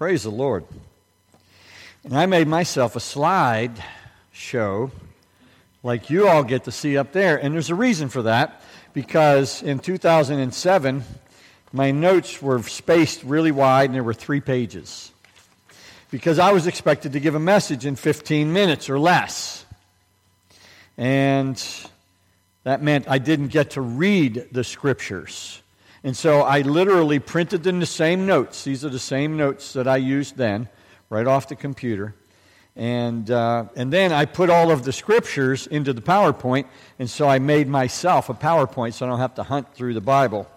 Praise the Lord. And I made myself a slide show like you all get to see up there. And there's a reason for that, because in 2007, my notes were spaced really wide and there were 3 pages. Because I was expected to give a message in 15 minutes or less. And that meant I didn't get to read the Scriptures. And so I literally printed them the same notes. These are the same notes that I used then, right off the computer. And then I put all of the Scriptures into the PowerPoint, and so I made myself a PowerPoint so I don't have to hunt through the Bible.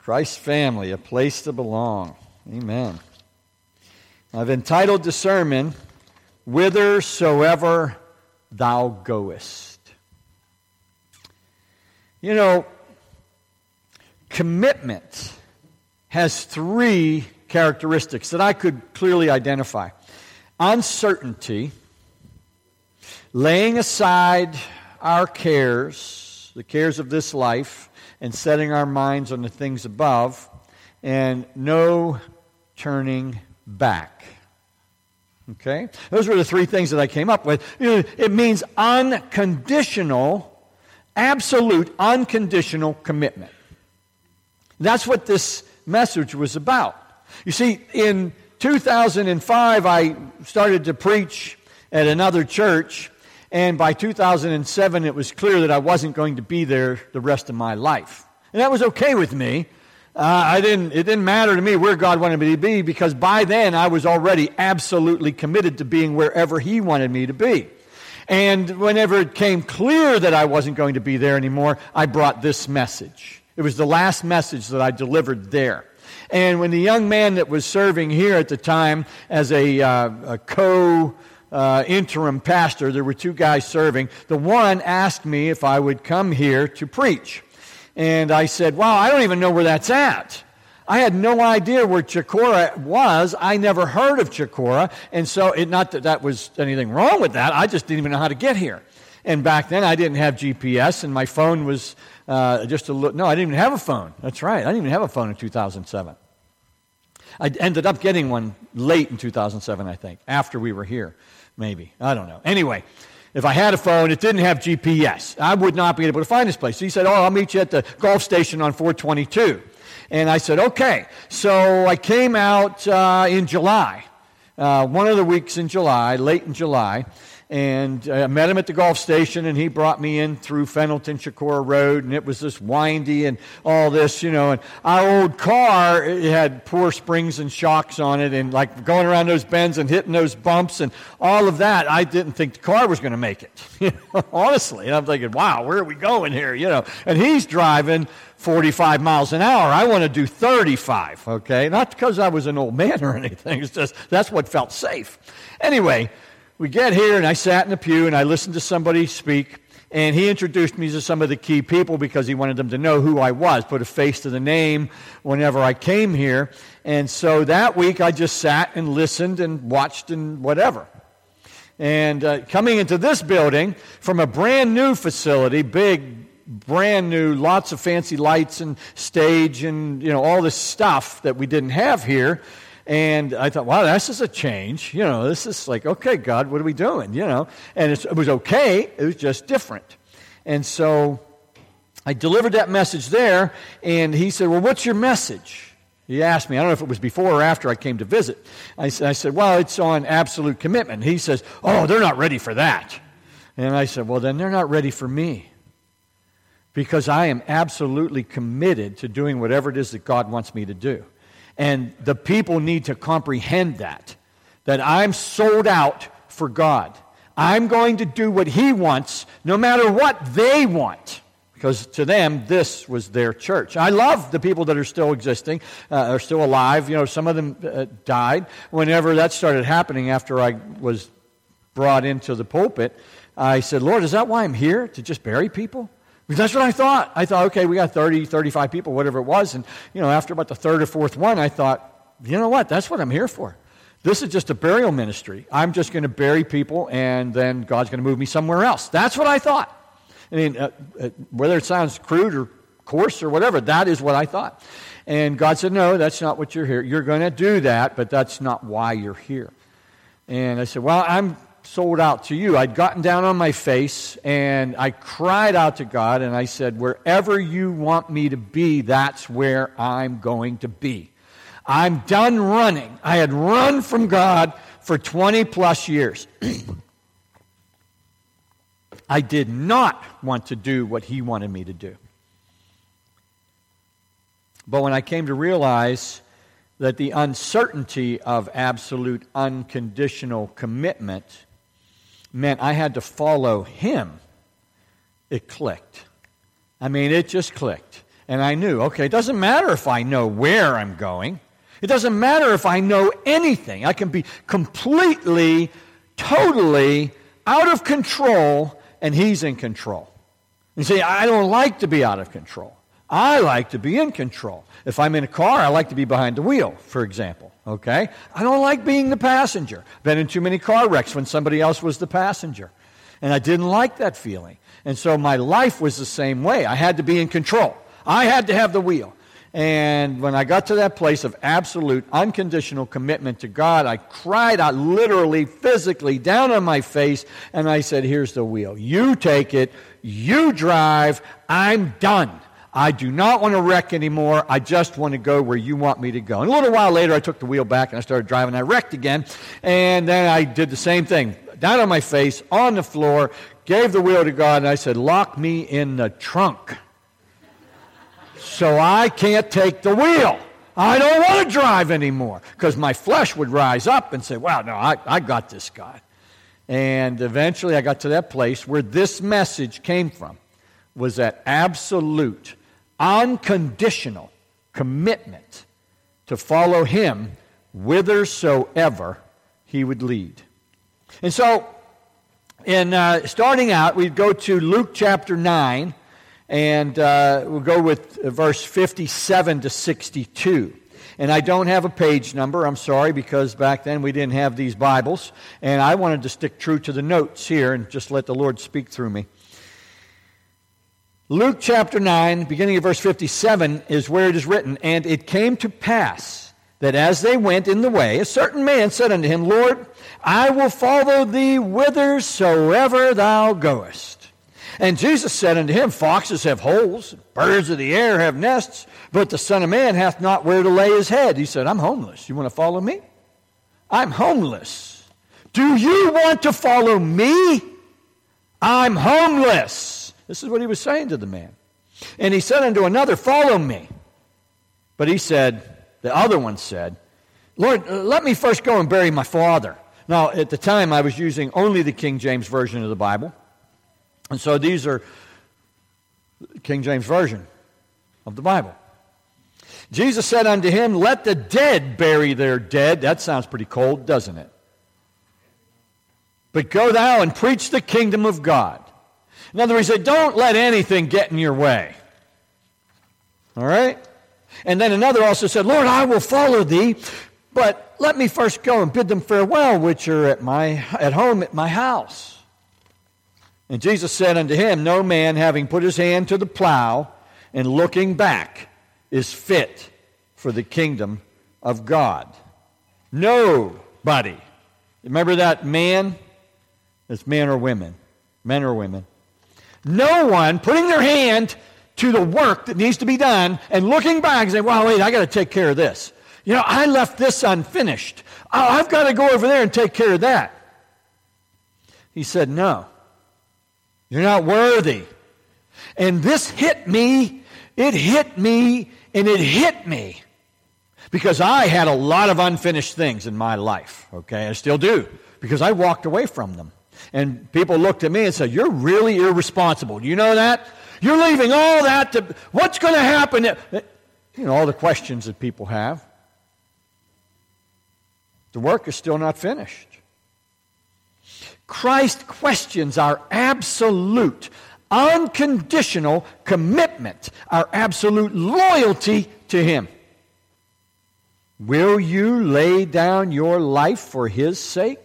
Christ's family, a place to belong. Amen. I've entitled the sermon, Whithersoever Thou Goest. You know, commitment has 3 characteristics that I could clearly identify. Uncertainty, laying aside our cares, the cares of this life, and setting our minds on the things above, and no turning back. Okay? Those were the 3 things that I came up with. It means unconditional, absolute unconditional commitment. That's what this message was about. You see, in 2005, I started to preach at another church, and by 2007, it was clear that I wasn't going to be there the rest of my life. And that was okay with me. It didn't matter to me where God wanted me to be, because by then, I was already absolutely committed to being wherever He wanted me to be. And whenever it came clear that I wasn't going to be there anymore, I brought this message. It was the last message that I delivered there. And when the young man that was serving here at the time as a co-interim pastor, there were 2 guys serving. The one asked me if I would come here to preach. And I said, wow, I don't even know where that's at. I had no idea where Chicora was. I never heard of Chicora. And so, not that that was anything wrong with that. I just didn't even know how to get here. And back then, I didn't have GPS, and my phone was I didn't even have a phone. That's right. I didn't even have a phone in 2007. I ended up getting one late in 2007, I think, after we were here, maybe. I don't know. Anyway, if I had a phone, it didn't have GPS. I would not be able to find this place. So he said, I'll meet you at the golf station on 422. And I said, okay. So I came out in July, one of the weeks in July, late in July. And I met him at the golf station, and he brought me in through Fenelton-Chicora Road, and it was this windy and all this, you know. And our old car, it had poor springs and shocks on it, and like going around those bends and hitting those bumps and all of that, I didn't think the car was going to make it, you know, honestly. And I'm thinking, wow, where are we going here, you know? And he's driving 45 miles an hour. I want to do 35, okay? Not because I was an old man or anything. It's just that's what felt safe. Anyway, we get here, and I sat in the pew, and I listened to somebody speak, and he introduced me to some of the key people because he wanted them to know who I was, put a face to the name whenever I came here. And so that week, I just sat and listened and watched and whatever. And coming into this building from a brand-new facility, big, brand-new, lots of fancy lights and stage and, you know, all this stuff that we didn't have here. And I thought, wow, this is a change. You know, this is like, okay, God, what are we doing? You know, and it was okay. It was just different. And so I delivered that message there, and he said, well, what's your message? He asked me. I don't know if it was before or after I came to visit. I said, well, it's on absolute commitment. He says, oh, they're not ready for that. And I said, well, then they're not ready for me, because I am absolutely committed to doing whatever it is that God wants me to do. And the people need to comprehend that I'm sold out for God. I'm going to do what He wants, no matter what they want. Because to them, this was their church. I love the people that are still existing, are still alive. You know, some of them died. Whenever that started happening after I was brought into the pulpit, I said, Lord, is that why I'm here? To just bury people? That's what I thought. I thought, okay, we got 30, 35 people, whatever it was. And, you know, after about the 3rd or 4th one, I thought, you know what? That's what I'm here for. This is just a burial ministry. I'm just going to bury people, and then God's going to move me somewhere else. That's what I thought. I mean, whether it sounds crude or coarse or whatever, that is what I thought. And God said, no, that's not what you're here. You're going to do that, but that's not why you're here. And I said, well, I'm sold out to you. I'd gotten down on my face, and I cried out to God, and I said, wherever you want me to be, that's where I'm going to be. I'm done running. I had run from God for 20-plus years. I did not want to do what He wanted me to do. But when I came to realize that the uncertainty of absolute unconditional commitment meant I had to follow Him, it clicked. I mean, it just clicked. And I knew, okay, it doesn't matter if I know where I'm going. It doesn't matter if I know anything. I can be completely, totally out of control, and He's in control. You see, I don't like to be out of control. I like to be in control. If I'm in a car, I like to be behind the wheel, for example, okay? I don't like being the passenger. Been in too many car wrecks when somebody else was the passenger, and I didn't like that feeling. And so my life was the same way. I had to be in control. I had to have the wheel. And when I got to that place of absolute unconditional commitment to God, I cried out literally, physically, down on my face, and I said, here's the wheel. You take it. You drive. I'm done. I do not want to wreck anymore. I just want to go where you want me to go. And a little while later, I took the wheel back, and I started driving. I wrecked again, and then I did the same thing. Down on my face, on the floor, gave the wheel to God, and I said, lock me in the trunk. So I can't take the wheel. I don't want to drive anymore, because my flesh would rise up and say, wow, no, I got this, God. And eventually I got to that place where this message came from, was that absolute, unconditional commitment to follow Him whithersoever He would lead. And so, in starting out, we'd go to Luke chapter 9, and we'll go with verse 57 to 62. And I don't have a page number, I'm sorry, because back then we didn't have these Bibles. And I wanted to stick true to the notes here and just let the Lord speak through me. Luke chapter 9, beginning of verse 57, is where it is written, and it came to pass that as they went in the way, a certain man said unto him, Lord, I will follow thee whithersoever thou goest. And Jesus said unto him, Foxes have holes, birds of the air have nests, but the Son of Man hath not where to lay his head. He said, I'm homeless. You want to follow me? I'm homeless. Do you want to follow me? I'm homeless. This is what he was saying to the man. And he said unto another, Follow me. But he said, the other one said, Lord, let me first go and bury my father. Now, at the time, I was using only the King James Version of the Bible. And so these are King James Version of the Bible. Jesus said unto him, Let the dead bury their dead. That sounds pretty cold, doesn't it? But go thou and preach the kingdom of God. In other words, don't let anything get in your way. All right? And then another also said, Lord, I will follow thee, but let me first go and bid them farewell, which are at home at my house. And Jesus said unto him, No man, having put his hand to the plow and looking back, is fit for the kingdom of God. Nobody. Remember that man? It's men or women. Men or women. No one putting their hand to the work that needs to be done and looking back and saying, Wow, wait, I got to take care of this. You know, I left this unfinished. I've got to go over there and take care of that. He said, No. You're not worthy. And this hit me, it hit me, and it hit me. Because I had a lot of unfinished things in my life, okay? I still do, because I walked away from them. And people looked at me and said, You're really irresponsible. Do you know that? You're leaving all that to... What's going to happen? You know, all the questions that people have. The work is still not finished. Christ questions our absolute, unconditional commitment, our absolute loyalty to Him. Will you lay down your life for His sake?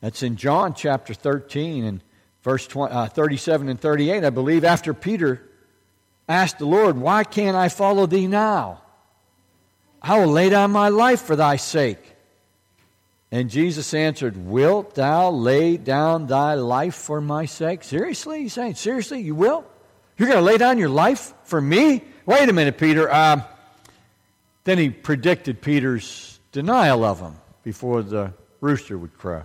That's in John chapter 13 and verse 37 and 38, I believe, after Peter asked the Lord, why can't I follow thee now? I will lay down my life for thy sake. And Jesus answered, wilt thou lay down thy life for my sake? Seriously? He's saying, seriously, you will? You're going to lay down your life for me? Wait a minute, Peter. Then he predicted Peter's denial of him before the rooster would crow.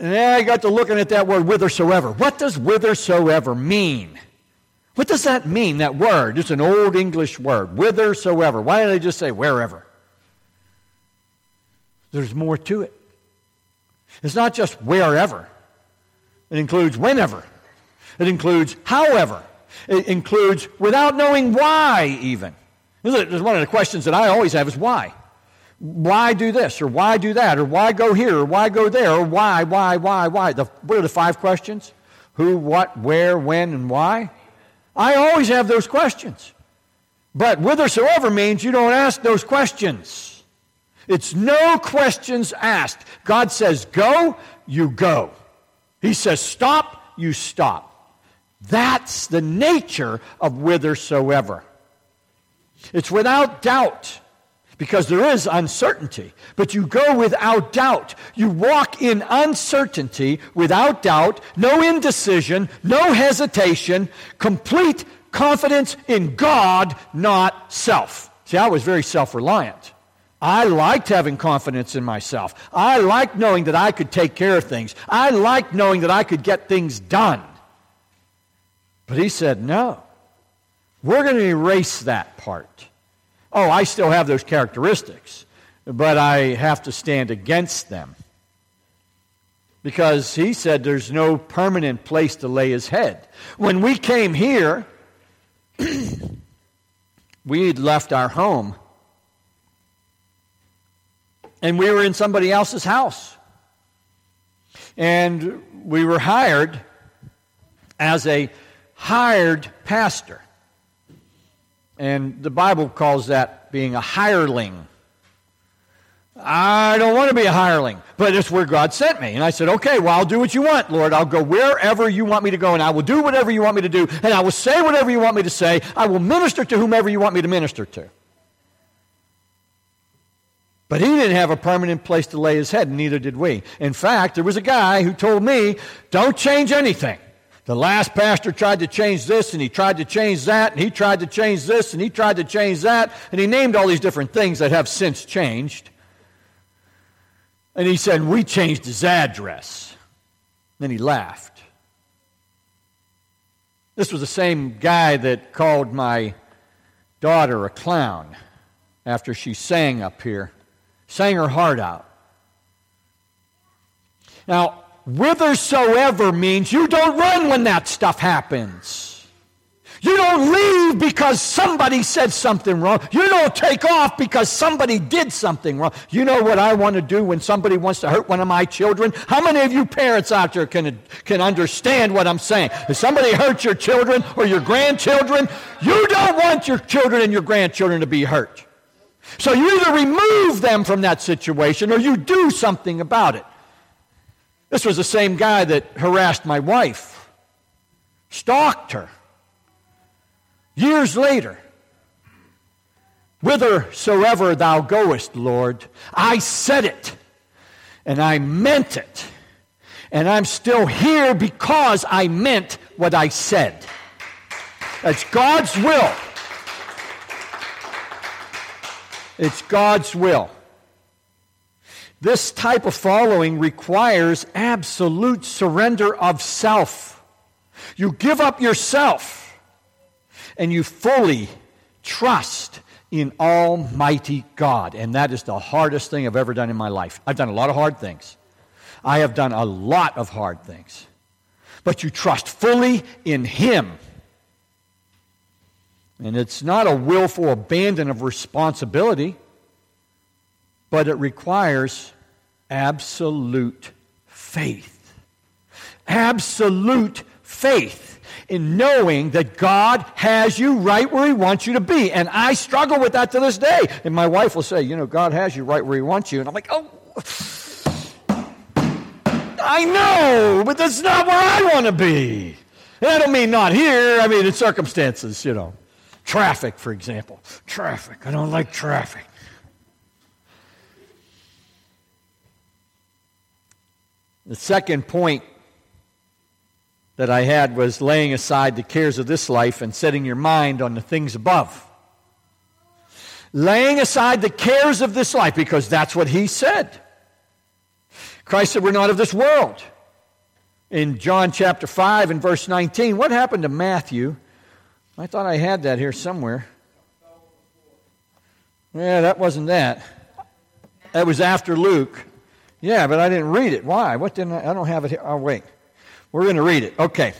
And I got to looking at that word, whithersoever. What does whithersoever mean? What does that mean, that word? It's an old English word, whithersoever. Why didn't they just say wherever? There's more to it. It's not just wherever. It includes whenever. It includes however. It includes without knowing why even. This is one of the questions that I always have is why? Why do this, or why do that, or why go here, or why go there, or why? What are the five questions? Who, what, where, when, and why? I always have those questions. But whithersoever means you don't ask those questions. It's no questions asked. God says go, you go. He says stop, you stop. That's the nature of whithersoever. It's without doubt. Because there is uncertainty, but you go without doubt. You walk in uncertainty, without doubt, no indecision, no hesitation, complete confidence in God, not self. See, I was very self-reliant. I liked having confidence in myself. I liked knowing that I could take care of things. I liked knowing that I could get things done. But he said, no, we're going to erase that part. Oh, I still have those characteristics, but I have to stand against them. Because he said there's no permanent place to lay his head. When we came here, we had left our home, and we were in somebody else's house. And we were hired as a hired pastor. And the Bible calls that being a hireling. I don't want to be a hireling, but it's where God sent me. And I said, okay, well, I'll do what you want, Lord. I'll go wherever you want me to go, and I will do whatever you want me to do, and I will say whatever you want me to say. I will minister to whomever you want me to minister to. But he didn't have a permanent place to lay his head, and neither did we. In fact, there was a guy who told me, don't change anything. The last pastor tried to change this, and he tried to change that, and he tried to change this, and he tried to change that, and he named all these different things that have since changed. And he said, we changed his address. Then he laughed. This was the same guy that called my daughter a clown after she sang up here, sang her heart out. Now, whithersoever means you don't run when that stuff happens. You don't leave because somebody said something wrong. You don't take off because somebody did something wrong. You know what I want to do when somebody wants to hurt one of my children? How many of you parents out there can understand what I'm saying? If somebody hurts your children or your grandchildren, you don't want your children and your grandchildren to be hurt. So you either remove them from that situation or you do something about it. This was the same guy that harassed my wife, stalked her. Years later, whithersoever thou goest, Lord, I said it, and I meant it, and I'm still here because I meant what I said. That's God's will. It's God's will. This type of following requires absolute surrender of self. You give up yourself, and you fully trust in Almighty God. And that is the hardest thing I've ever done in my life. I've done a lot of hard things. I have done a lot of hard things. But you trust fully in Him. And it's not a willful abandon of responsibility. But it requires absolute faith. Absolute faith in knowing that God has you right where He wants you to be. And I struggle with that to this day. And my wife will say, you know, God has you right where He wants you. And I'm like, oh, I know, but that's not where I want to be. And I don't mean not here. I mean in circumstances, you know. Traffic, for example. Traffic. I don't like traffic. The second point that I had was laying aside the cares of this life and setting your mind on the things above. Laying aside the cares of this life, because that's what he said. Christ said, we're not of this world. In John chapter 5 and verse 19, what happened to Matthew? I thought I had that here somewhere. Yeah, that wasn't that. That was after Luke. Yeah, but I didn't read it. Why? What didn't I don't have it here. Oh, wait. We're going to read it. Okay.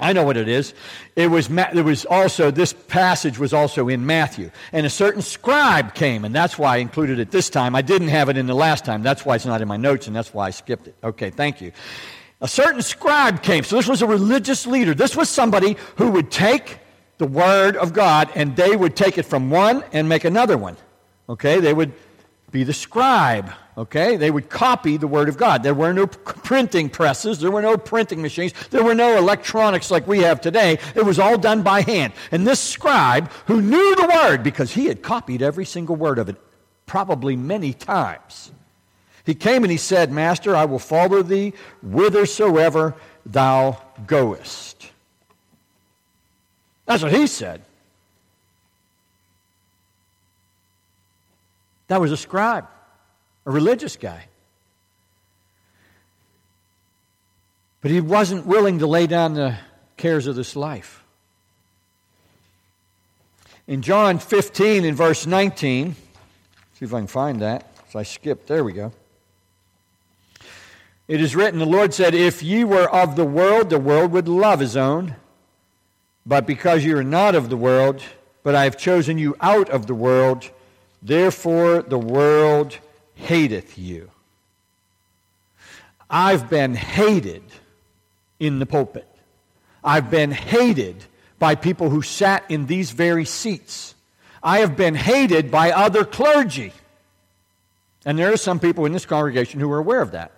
I know what it is. This passage was also in Matthew. And a certain scribe came, and that's why I included it this time. I didn't have it in the last time. That's why it's not in my notes, and that's why I skipped it. Okay, thank you. A certain scribe came. So this was a religious leader. This was somebody who would take the word of God, and they would take it from one and make another one. Okay, they would be the scribe. Okay, they would copy the Word of God. There were no printing presses. There were no printing machines. There were no electronics like we have today. It was all done by hand. And this scribe, who knew the Word, because he had copied every single word of it, probably many times, he came and he said, Master, I will follow thee whithersoever thou goest. That's what he said. That was a scribe. A religious guy. But he wasn't willing to lay down the cares of this life. In John 15 in verse 19, see if I can find that, so I skipped, there we go. It is written, the Lord said, if ye were of the world would love his own, but because you are not of the world, but I have chosen you out of the world, therefore the world hateth you. I've been hated in the pulpit. I've been hated by people who sat in these very seats. I have been hated by other clergy. And there are some people in this congregation who are aware of that.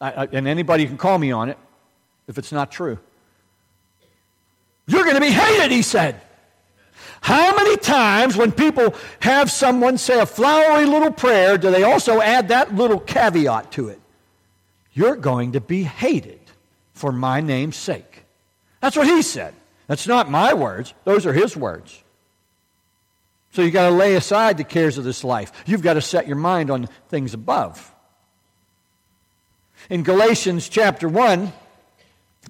And anybody can call me on it if it's not true. You're going to be hated, he said. How many times when people have someone say a flowery little prayer, do they also add that little caveat to it? You're going to be hated for my name's sake. That's what he said. That's not my words. Those are his words. So you've got to lay aside the cares of this life. You've got to set your mind on things above. In Galatians chapter 1,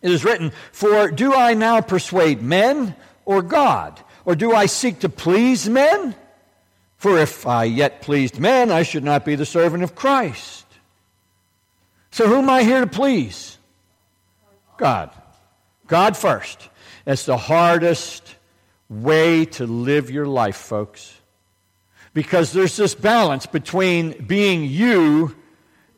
it is written, for do I now persuade men or God? Or do I seek to please men? For if I yet pleased men, I should not be the servant of Christ. So who am I here to please? God. God first. That's the hardest way to live your life, folks. Because there's this balance between being you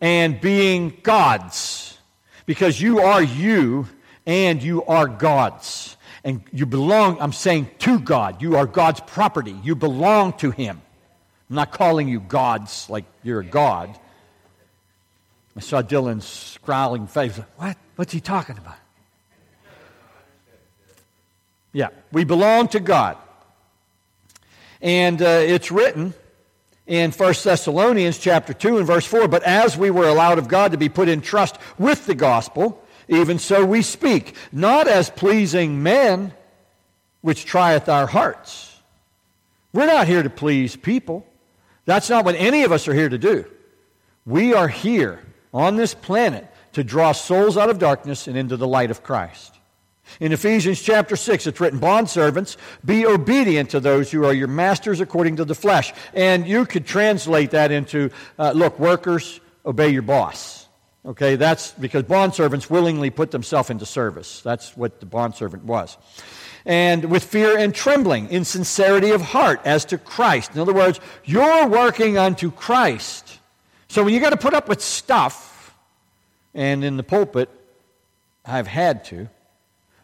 and being God's. Because you are you and you are God's. And you belong, I'm saying, to God. You are God's property. You belong to Him. I'm not calling you gods like you're a god. I saw Dylan's scowling face. What? What's he talking about? Yeah, we belong to God. And it's written in 1 Thessalonians chapter 2 and verse 4, but as we were allowed of God to be put in trust with the gospel, even so we speak, not as pleasing men, which trieth our hearts. We're not here to please people. That's not what any of us are here to do. We are here on this planet to draw souls out of darkness and into the light of Christ. In Ephesians chapter 6, it's written, bondservants, be obedient to those who are your masters according to the flesh. And you could translate that into, look, workers, obey your boss. Okay, that's because bondservants willingly put themselves into service. That's what the bondservant was. And with fear and trembling, in sincerity of heart as to Christ. In other words, you're working unto Christ. So when you got to put up with stuff, and in the pulpit, I've had to.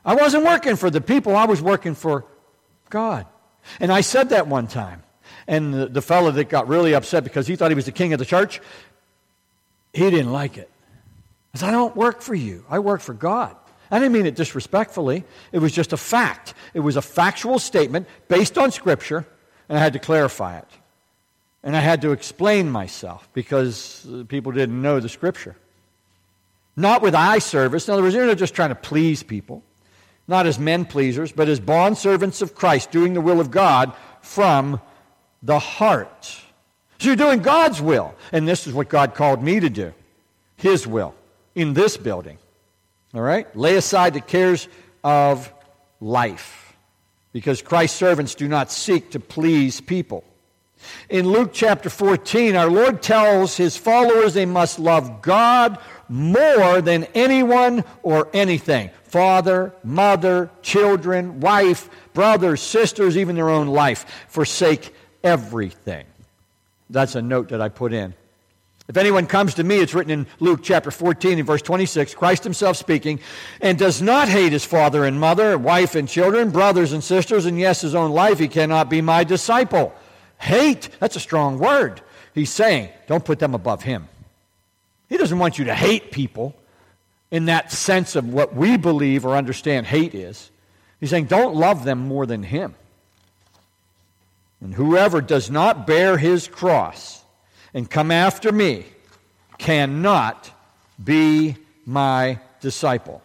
I wasn't working for the people, I was working for God. And I said that one time. And the fellow that got really upset because he thought he was the king of the church, he didn't like it. I don't work for you. I work for God. I didn't mean it disrespectfully. It was just a fact. It was a factual statement based on Scripture, and I had to clarify it. And I had to explain myself because people didn't know the Scripture. Not with eye service. In other words, they're not just trying to please people. Not as men pleasers, but as bondservants of Christ, doing the will of God from the heart. So you're doing God's will. And this is what God called me to do. His will. In this building. All right? Lay aside the cares of life. Because Christ's servants do not seek to please people. In Luke chapter 14, our Lord tells His followers they must love God more than anyone or anything. Father, mother, children, wife, brothers, sisters, even their own life. Forsake everything. That's a note that I put in. If anyone comes to me, it's written in Luke chapter 14 and verse 26, Christ Himself speaking, and does not hate his father and mother, wife and children, brothers and sisters, and yes, his own life, he cannot be my disciple. Hate, that's a strong word. He's saying, don't put them above Him. He doesn't want you to hate people in that sense of what we believe or understand hate is. He's saying, don't love them more than Him. And whoever does not bear his cross and come after me cannot be my disciple.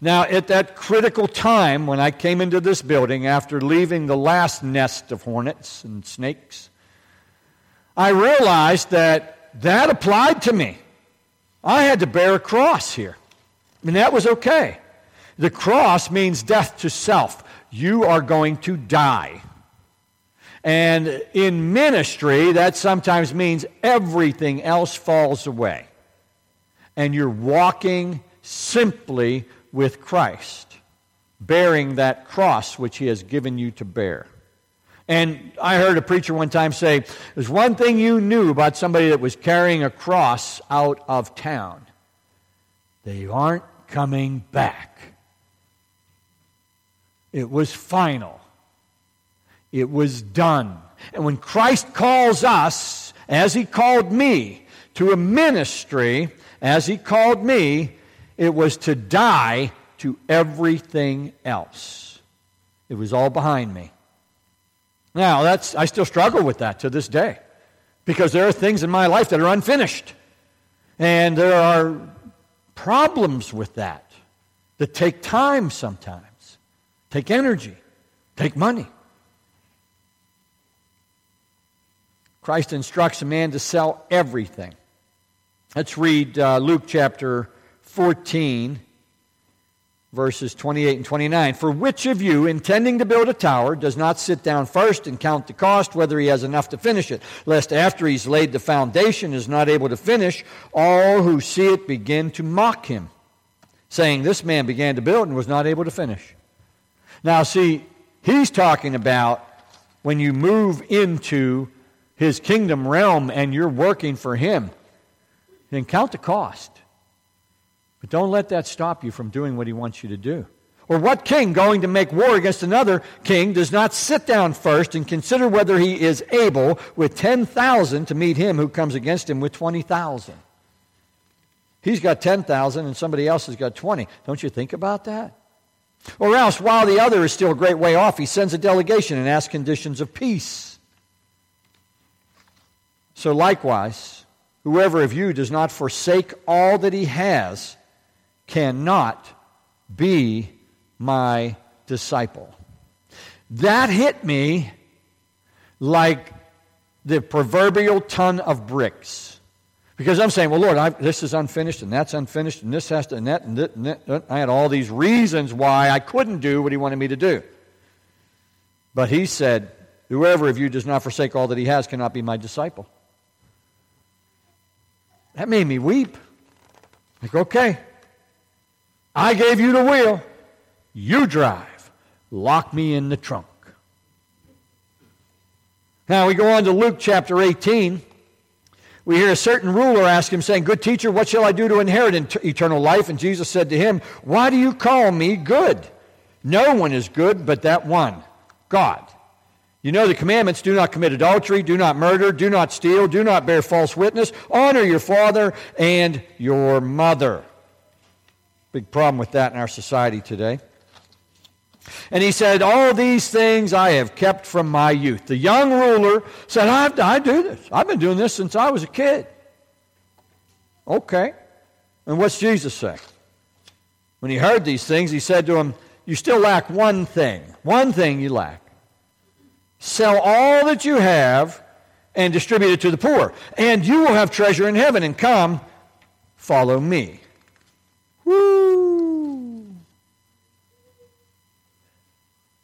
Now, at that critical time when I came into this building after leaving the last nest of hornets and snakes, I realized that applied to me. I had to bear a cross here, and that was okay. The cross means death to self. You are going to die. And in ministry, that sometimes means everything else falls away, and you're walking simply with Christ, bearing that cross which He has given you to bear. And I heard a preacher one time say, there's one thing you knew about somebody that was carrying a cross out of town. They aren't coming back. It was final. It was done. And when Christ calls us, as He called me, to a ministry, as He called me, it was to die to everything else. It was all behind me. Now, I still struggle with that to this day, because there are things in my life that are unfinished. And there are problems with that take time sometimes, take energy, take money. Christ instructs a man to sell everything. Let's read Luke chapter 14, verses 28 and 29. For which of you, intending to build a tower, does not sit down first and count the cost, whether he has enough to finish it, lest after he's laid the foundation is not able to finish, all who see it begin to mock him, saying, this man began to build and was not able to finish. Now see, he's talking about when you move into his kingdom realm and you're working for him, then count the cost. But don't let that stop you from doing what he wants you to do. Or what king going to make war against another king does not sit down first and consider whether he is able with 10,000 to meet him who comes against him with 20,000? He's got 10,000 and somebody else has got 20. Don't you think about that? Or else, while the other is still a great way off, he sends a delegation and asks conditions of peace. So likewise, whoever of you does not forsake all that he has cannot be my disciple. That hit me like the proverbial ton of bricks. Because I'm saying, well, Lord, this is unfinished, and that's unfinished, and this has to, and that, and that, and that. I had all these reasons why I couldn't do what he wanted me to do. But he said, whoever of you does not forsake all that he has cannot be my disciple. That made me weep. Like, okay. I gave you the wheel. You drive. Lock me in the trunk. Now we go on to Luke chapter 18. We hear a certain ruler ask him, saying, good teacher, what shall I do to inherit eternal life? And Jesus said to him, why do you call me good? No one is good but that one, God. You know the commandments, do not commit adultery, do not murder, do not steal, do not bear false witness, honor your father and your mother. Big problem with that in our society today. And he said, all these things I have kept from my youth. The young ruler said, I do this. I've been doing this since I was a kid. Okay. And what's Jesus say? When he heard these things, he said to him, you still lack one thing. One thing you lack. Sell all that you have and distribute it to the poor, and you will have treasure in heaven, and come, follow me. Woo!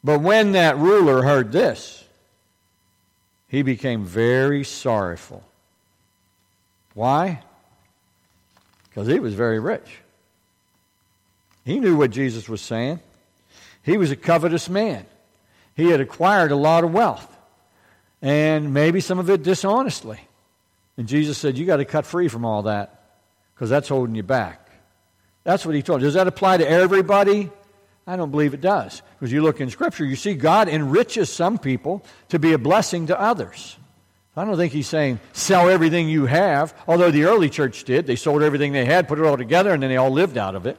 But when that ruler heard this, he became very sorrowful. Why? Because he was very rich. He knew what Jesus was saying. He was a covetous man. He had acquired a lot of wealth, and maybe some of it dishonestly. And Jesus said, you got to cut free from all that, because that's holding you back. That's what he told him. Does that apply to everybody? I don't believe it does. Because you look in Scripture, you see God enriches some people to be a blessing to others. I don't think he's saying sell everything you have, although the early church did. They sold everything they had, put it all together, and then they all lived out of it.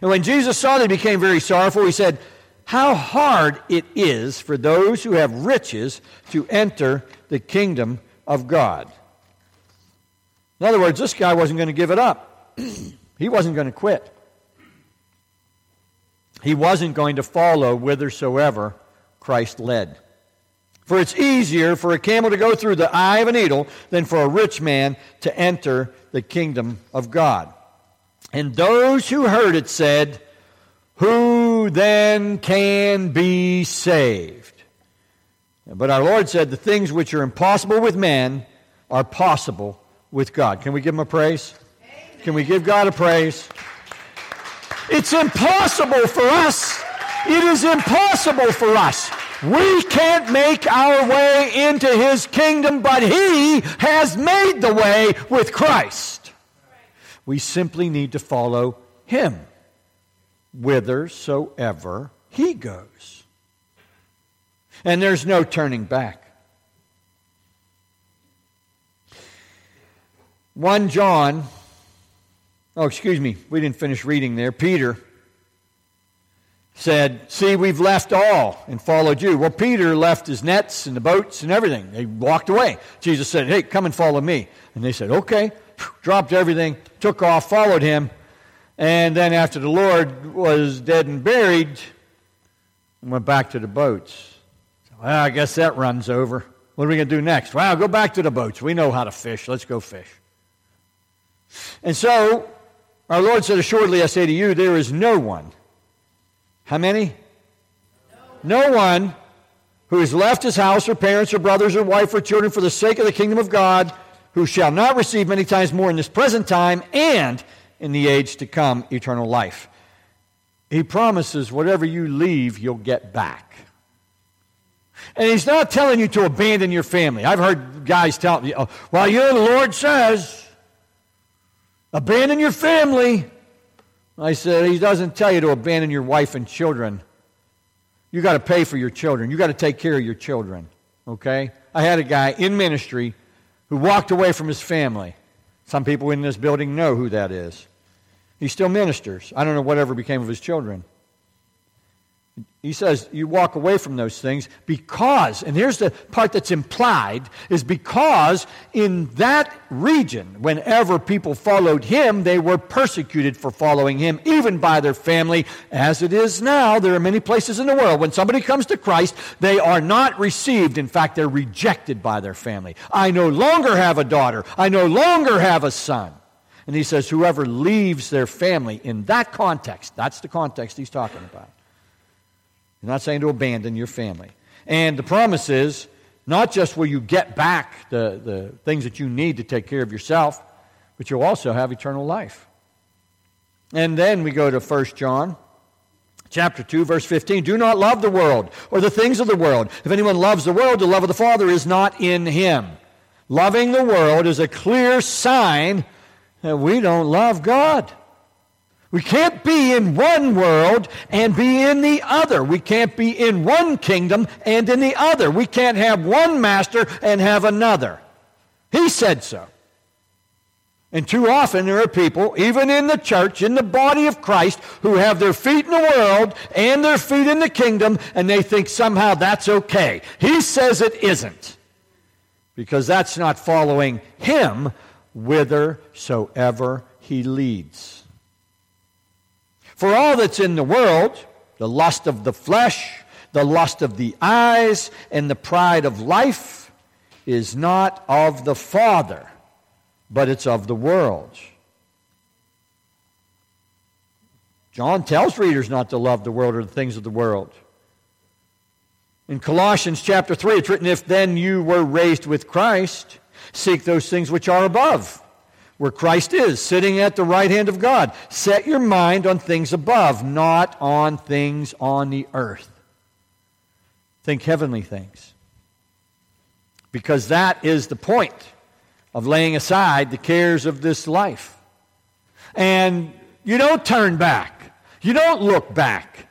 And when Jesus saw they became very sorrowful, he said, how hard it is for those who have riches to enter the kingdom of God. In other words, this guy wasn't going to give it up. He wasn't going to quit. He wasn't going to follow whithersoever Christ led. For it's easier for a camel to go through the eye of a needle than for a rich man to enter the kingdom of God. And those who heard it said, who then can be saved? But our Lord said, the things which are impossible with man are possible with God. Can we give him a praise? Amen. Can we give God a praise? It's impossible for us. It is impossible for us. We can't make our way into his kingdom, but he has made the way with Christ. We simply need to follow him whithersoever he goes. And there's no turning back. 1 Peter said, see, we've left all and followed you. Well, Peter left his nets and the boats and everything. They walked away. Jesus said, hey, come and follow me. And they said, okay. Dropped everything, took off, followed him. And then after the Lord was dead and buried, went back to the boats. Well, I guess that runs over. What are we going to do next? Well, go back to the boats. We know how to fish. Let's go fish. And so our Lord said, assuredly, I say to you, there is no one. How many? No one who has left his house or parents or brothers or wife or children for the sake of the kingdom of God, who shall not receive many times more in this present time and in the age to come, eternal life. He promises whatever you leave, you'll get back. And he's not telling you to abandon your family. I've heard guys tell me, oh, well, you know, the Lord says, abandon your family. I said, he doesn't tell you to abandon your wife and children. You got to pay for your children. You got to take care of your children, okay? I had a guy in ministry who walked away from his family. Some people in this building know who that is. He still ministers. I don't know whatever became of his children. He says you walk away from those things because, and here's the part that's implied, is because in that region, whenever people followed him, they were persecuted for following him, even by their family. As it is now, there are many places in the world when somebody comes to Christ, they are not received. In fact, they're rejected by their family. I no longer have a daughter. I no longer have a son. And he says whoever leaves their family in that context, that's the context he's talking about. He's not saying to abandon your family. And the promise is, not just will you get back the things that you need to take care of yourself, but you'll also have eternal life. And then we go to 1 John chapter 2, verse 15. Do not love the world or the things of the world. If anyone loves the world, the love of the Father is not in him. Loving the world is a clear sign that we don't love God. We can't be in one world and be in the other. We can't be in one kingdom and in the other. We can't have one master and have another. He said so. And too often there are people, even in the church, in the body of Christ, who have their feet in the world and their feet in the kingdom, and they think somehow that's okay. He says it isn't, because that's not following him whithersoever he leads. For all that's in the world, the lust of the flesh, the lust of the eyes, and the pride of life, is not of the Father, but it's of the world. John tells readers not to love the world or the things of the world. In Colossians chapter 3, it's written, "If then you were raised with Christ, seek those things which are above, where Christ is, sitting at the right hand of God. Set your mind on things above, not on things on the earth." Think heavenly things. Because that is the point of laying aside the cares of this life. And you don't turn back. You don't look back.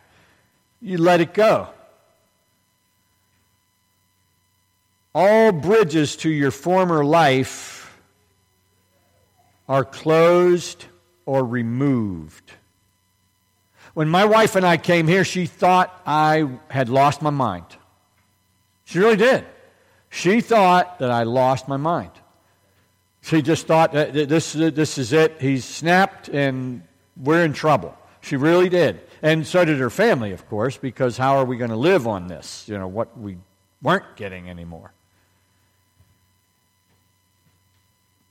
You let it go. All bridges to your former life are closed or removed. When my wife and I came here, she thought I had lost my mind. She really did. She thought that I lost my mind. She just thought, this is it. He's snapped, and we're in trouble. She really did. And so did her family, of course, because how are we going to live on this? You know, what we weren't getting anymore.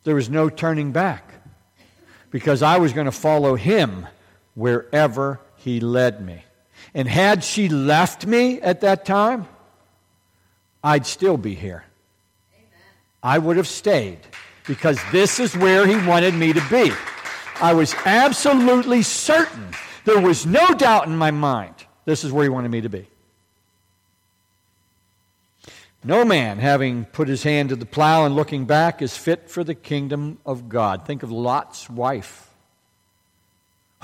There was no turning back, because I was going to follow him wherever he led me. And had she left me at that time, I'd still be here. Amen. I would have stayed, because this is where he wanted me to be. I was absolutely certain. There was no doubt in my mind. This is where he wanted me to be. No man, having put his hand to the plow and looking back, is fit for the kingdom of God. Think of Lot's wife.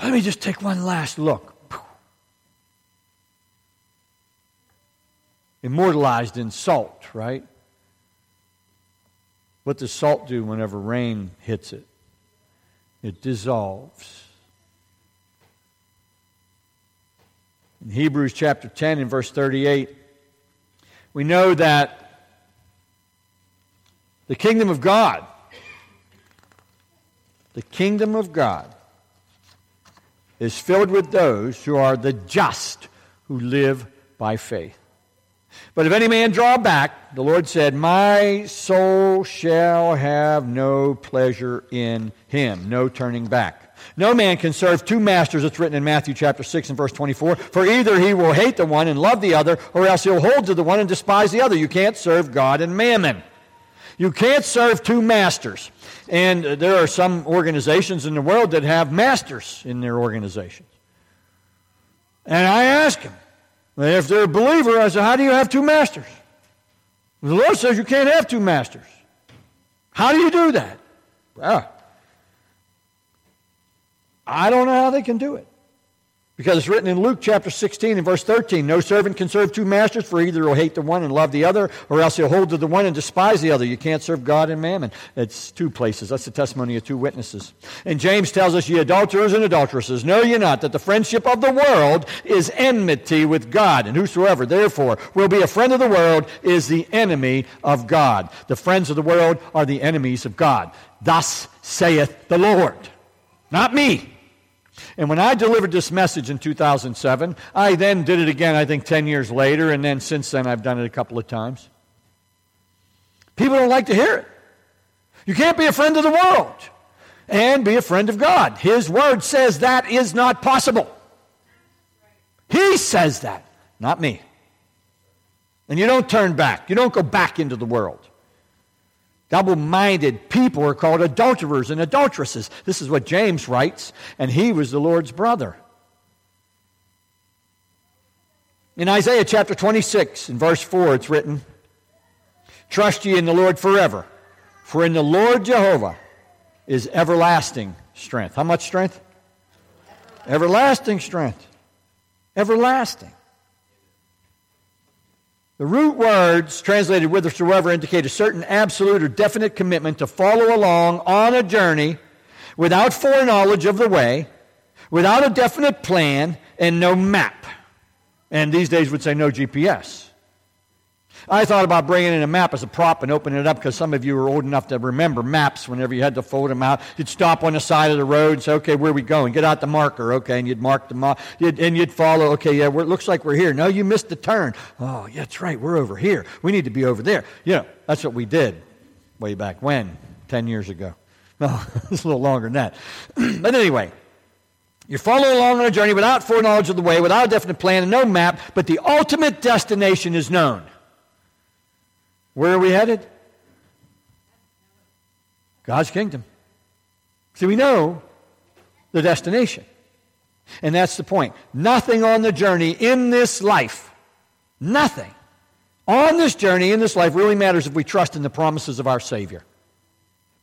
Let me just take one last look. Immortalized in salt, right? What does salt do whenever rain hits it? It dissolves. In Hebrews chapter 10 and verse 38, we know that the kingdom of God is filled with those who are the just, who live by faith. But if any man draw back, the Lord said, my soul shall have no pleasure in him. No turning back. No man can serve two masters. It's written in Matthew chapter 6 and verse 24. For either he will hate the one and love the other, or else he'll hold to the one and despise the other. You can't serve God and mammon. You can't serve two masters. And there are some organizations in the world that have masters in their organizations. And I ask him, if they're a believer, I say, how do you have two masters? The Lord says you can't have two masters. How do you do that? Well, I don't know how they can do it. Because it's written in Luke chapter 16 and verse 13, no servant can serve two masters, for either he'll hate the one and love the other, or else he'll hold to the one and despise the other. You can't serve God and mammon. It's two places. That's the testimony of two witnesses. And James tells us, ye adulterers and adulteresses, know ye not that the friendship of the world is enmity with God, and whosoever therefore will be a friend of the world is the enemy of God. The friends of the world are the enemies of God. Thus saith the Lord. Not me. And when I delivered this message in 2007, I then did it again, I think, 10 years later, and then since then I've done it a couple of times. People don't like to hear it. You can't be a friend of the world and be a friend of God. His word says that is not possible. He says that, not me. And you don't turn back. You don't go back into the world. Double-minded people are called adulterers and adulteresses. This is what James writes, and he was the Lord's brother. In Isaiah chapter 26, in verse 4, it's written, trust ye in the Lord forever, for in the Lord Jehovah is everlasting strength. How much strength? Everlasting strength. Everlasting. The root words translated whithersoever indicate a certain absolute or definite commitment to follow along on a journey without foreknowledge of the way, without a definite plan, and no map. And these days would say no GPS. I thought about bringing in a map as a prop and opening it up because some of you are old enough to remember maps whenever you had to fold them out. You'd stop on the side of the road and say, okay, where are we going? Get out the marker, okay, and you'd mark the map. And you'd follow, okay, yeah, it looks like we're here. No, you missed the turn. Oh, yeah, that's right, we're over here. We need to be over there. You know, that's what we did way back when, 10 years ago. No, it's a little longer than that. But anyway, you follow along on a journey without foreknowledge of the way, without a definite plan, and no map, but the ultimate destination is known. Where are we headed? God's kingdom. See, we know the destination. And that's the point. Nothing on the journey in this life, nothing on this journey in this life really matters if we trust in the promises of our Savior.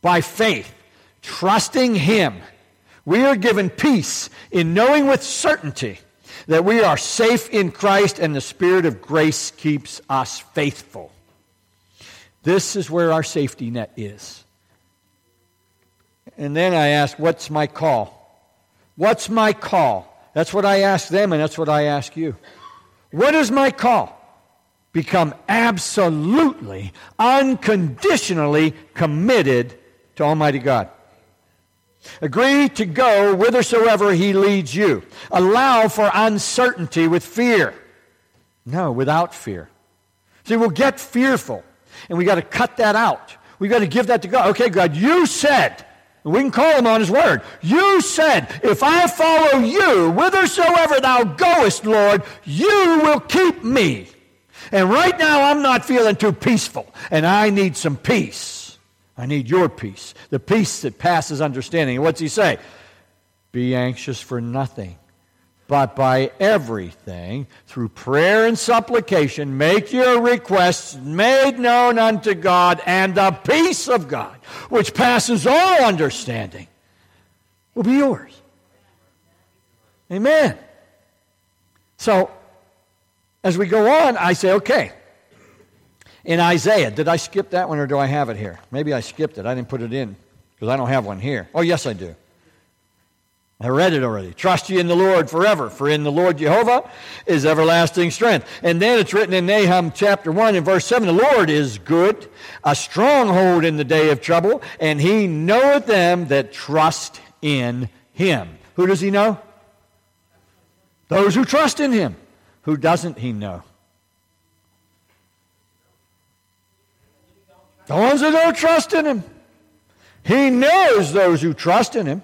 By faith, trusting Him, we are given peace in knowing with certainty that we are safe in Christ and the Spirit of grace keeps us faithful. This is where our safety net is. And then I ask, what's my call? What's my call? That's what I ask them, and that's what I ask you. What is my call? Become absolutely, unconditionally committed to Almighty God. Agree to go whithersoever He leads you. Allow for uncertainty with fear. No, without fear. See, we'll get fearful. And we got to cut that out. We got to give that to God. Okay, God, you said, and we can call Him on His word. You said, if I follow you, whithersoever thou goest, Lord, you will keep me. And right now I'm not feeling too peaceful, and I need some peace. I need your peace, the peace that passes understanding. And what's He say? Be anxious for nothing, but by everything, through prayer and supplication, make your requests made known unto God, and the peace of God, which passes all understanding, will be yours. Amen. So, as we go on, I say, okay, in Isaiah, did I skip that one or do I have it here? Maybe I skipped it. I didn't put it in because I don't have one here. Oh, yes, I do. I read it already. Trust ye in the Lord forever, for in the Lord Jehovah is everlasting strength. And then it's written in Nahum chapter 1 and verse 7, the Lord is good, a stronghold in the day of trouble, and He knoweth them that trust in Him. Who does He know? Those who trust in Him. Who doesn't He know? The ones that don't trust in Him. He knows those who trust in Him.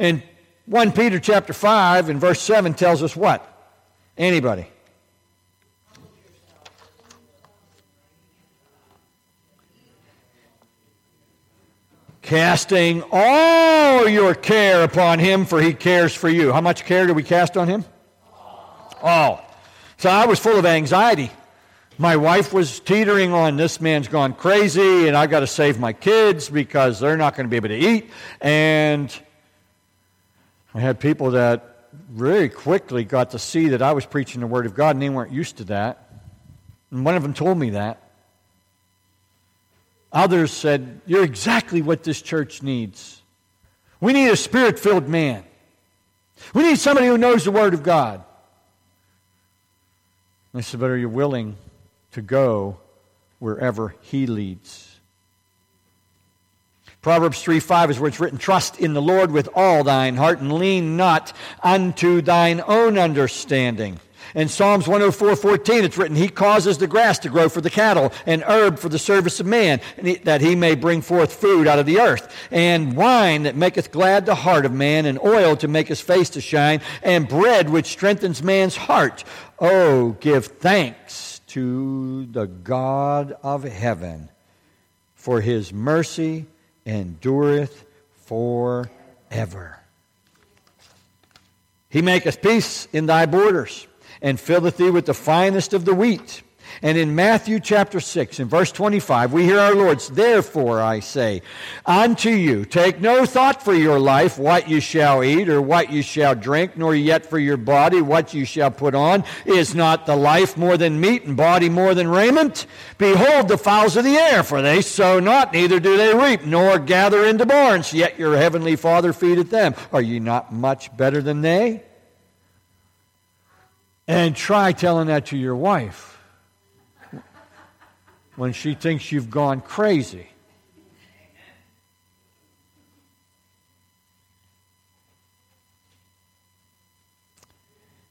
And 1 Peter chapter 5 and verse 7 tells us what? Anybody? Casting all your care upon Him, for He cares for you. How much care do we cast on Him? All. So I was full of anxiety. My wife was teetering on, this man's gone crazy, and I've got to save my kids because they're not going to be able to eat. And I had people that very quickly got to see that I was preaching the Word of God, and they weren't used to that. And one of them told me that. Others said, you're exactly what this church needs. We need a Spirit-filled man. We need somebody who knows the Word of God. And I said, but are you willing to go wherever He leads? Proverbs 3:5 is where it's written, trust in the Lord with all thine heart, and lean not unto thine own understanding. In Psalms 104:14, it's written, He causes the grass to grow for the cattle, and herb for the service of man, that He may bring forth food out of the earth, and wine that maketh glad the heart of man, and oil to make his face to shine, and bread which strengthens man's heart. Oh, give thanks to the God of heaven, for His mercy endureth forever. He maketh peace in thy borders, and filleth thee with the finest of the wheat. And in Matthew chapter 6, in verse 25, we hear our Lord's, "Therefore I say unto you, take no thought for your life, what you shall eat or what you shall drink, nor yet for your body, what you shall put on. Is not the life more than meat, and body more than raiment? Behold the fowls of the air, for they sow not, neither do they reap, nor gather into barns, yet your heavenly Father feedeth them. Are ye not much better than they?" And try telling that to your wife when she thinks you've gone crazy.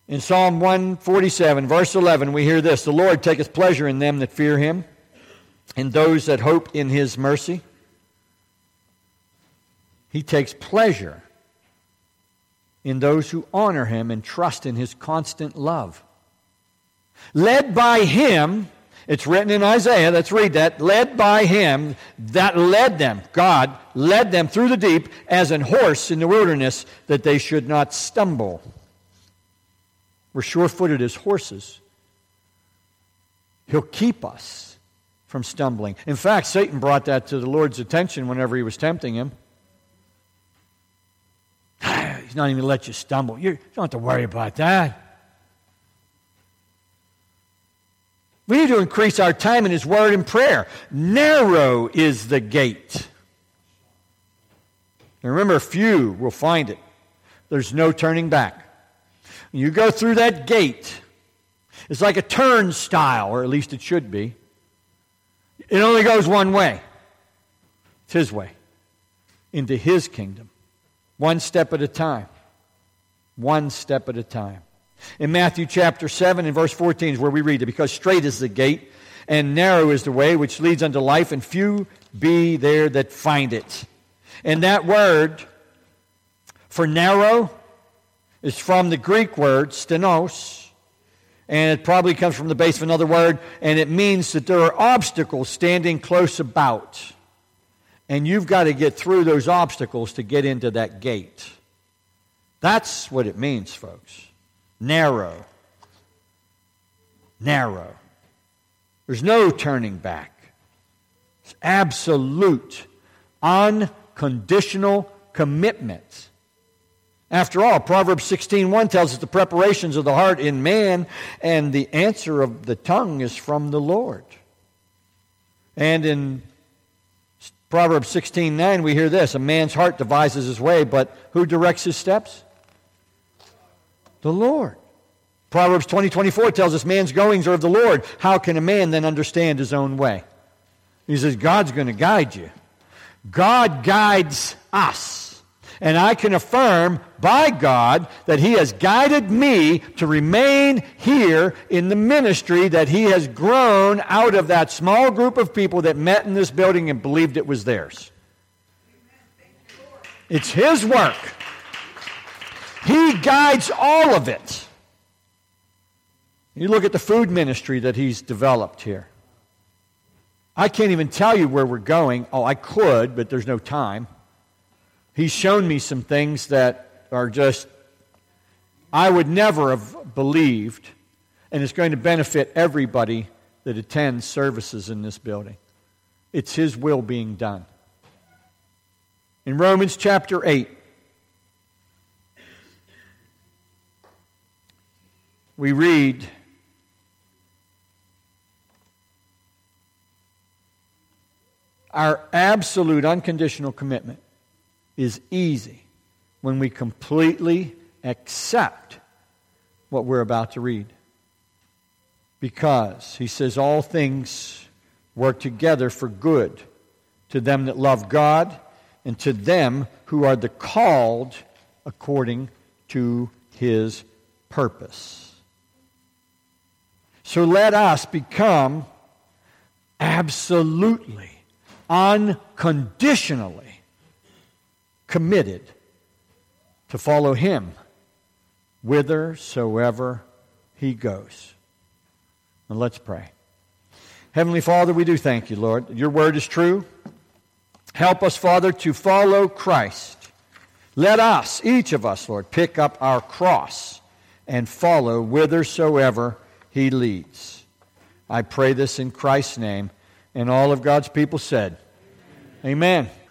In Psalm 147, verse 11, we hear this: "The Lord taketh pleasure in them that fear Him, in those that hope in His mercy." He takes pleasure in those who honor Him and trust in His constant love. Led by Him, it's written in Isaiah, let's read that. "Led by Him that led them," God led them through the deep, "as an horse in the wilderness, that they should not stumble." We're sure-footed as horses. He'll keep us from stumbling. In fact, Satan brought that to the Lord's attention whenever he was tempting Him. He's not even going to let you stumble. You don't have to worry about that. We need to increase our time in His Word and prayer. Narrow is the gate. And remember, few will find it. There's no turning back. When you go through that gate, it's like a turnstile, or at least it should be. It only goes one way. It's His way. Into His kingdom. One step at a time. One step at a time. In Matthew chapter 7 and verse 14 is where we read it, "Because strait is the gate, and narrow is the way which leads unto life, and few be there that find it." And that word for narrow is from the Greek word stenos, and it probably comes from the base of another word, and it means that there are obstacles standing close about, and you've got to get through those obstacles to get into that gate. That's what it means, folks. Narrow. Narrow. There's no turning back. It's absolute, unconditional commitment. After all, Proverbs 16:1 tells us the preparations of the heart in man, and the answer of the tongue is from the Lord. And in Proverbs 16:9 we hear this: "A man's heart devises his way, but who directs his steps? The Lord." Proverbs 20:24 tells us, "Man's goings are of the Lord. How can a man then understand his own way?" He says, God's going to guide you. God guides us. And I can affirm by God that He has guided me to remain here in the ministry that He has grown out of that small group of people that met in this building and believed it was theirs. It's His work. He guides all of it. You look at the food ministry that He's developed here. I can't even tell you where we're going. Oh, I could, but there's no time. He's shown me some things that are just, I would never have believed, and it's going to benefit everybody that attends services in this building. It's His will being done. In Romans chapter 8, we read our absolute unconditional commitment is easy when we completely accept what we're about to read. Because He says all things work together for good to them that love God and to them who are the called according to His purpose. So let us become absolutely, unconditionally committed to follow Him whithersoever He goes. And let's pray. Heavenly Father, we do thank You, Lord. Your word is true. Help us, Father, to follow Christ. Let us, each of us, Lord, pick up our cross and follow whithersoever He leads. I pray this in Christ's name. And all of God's people said, Amen. Amen.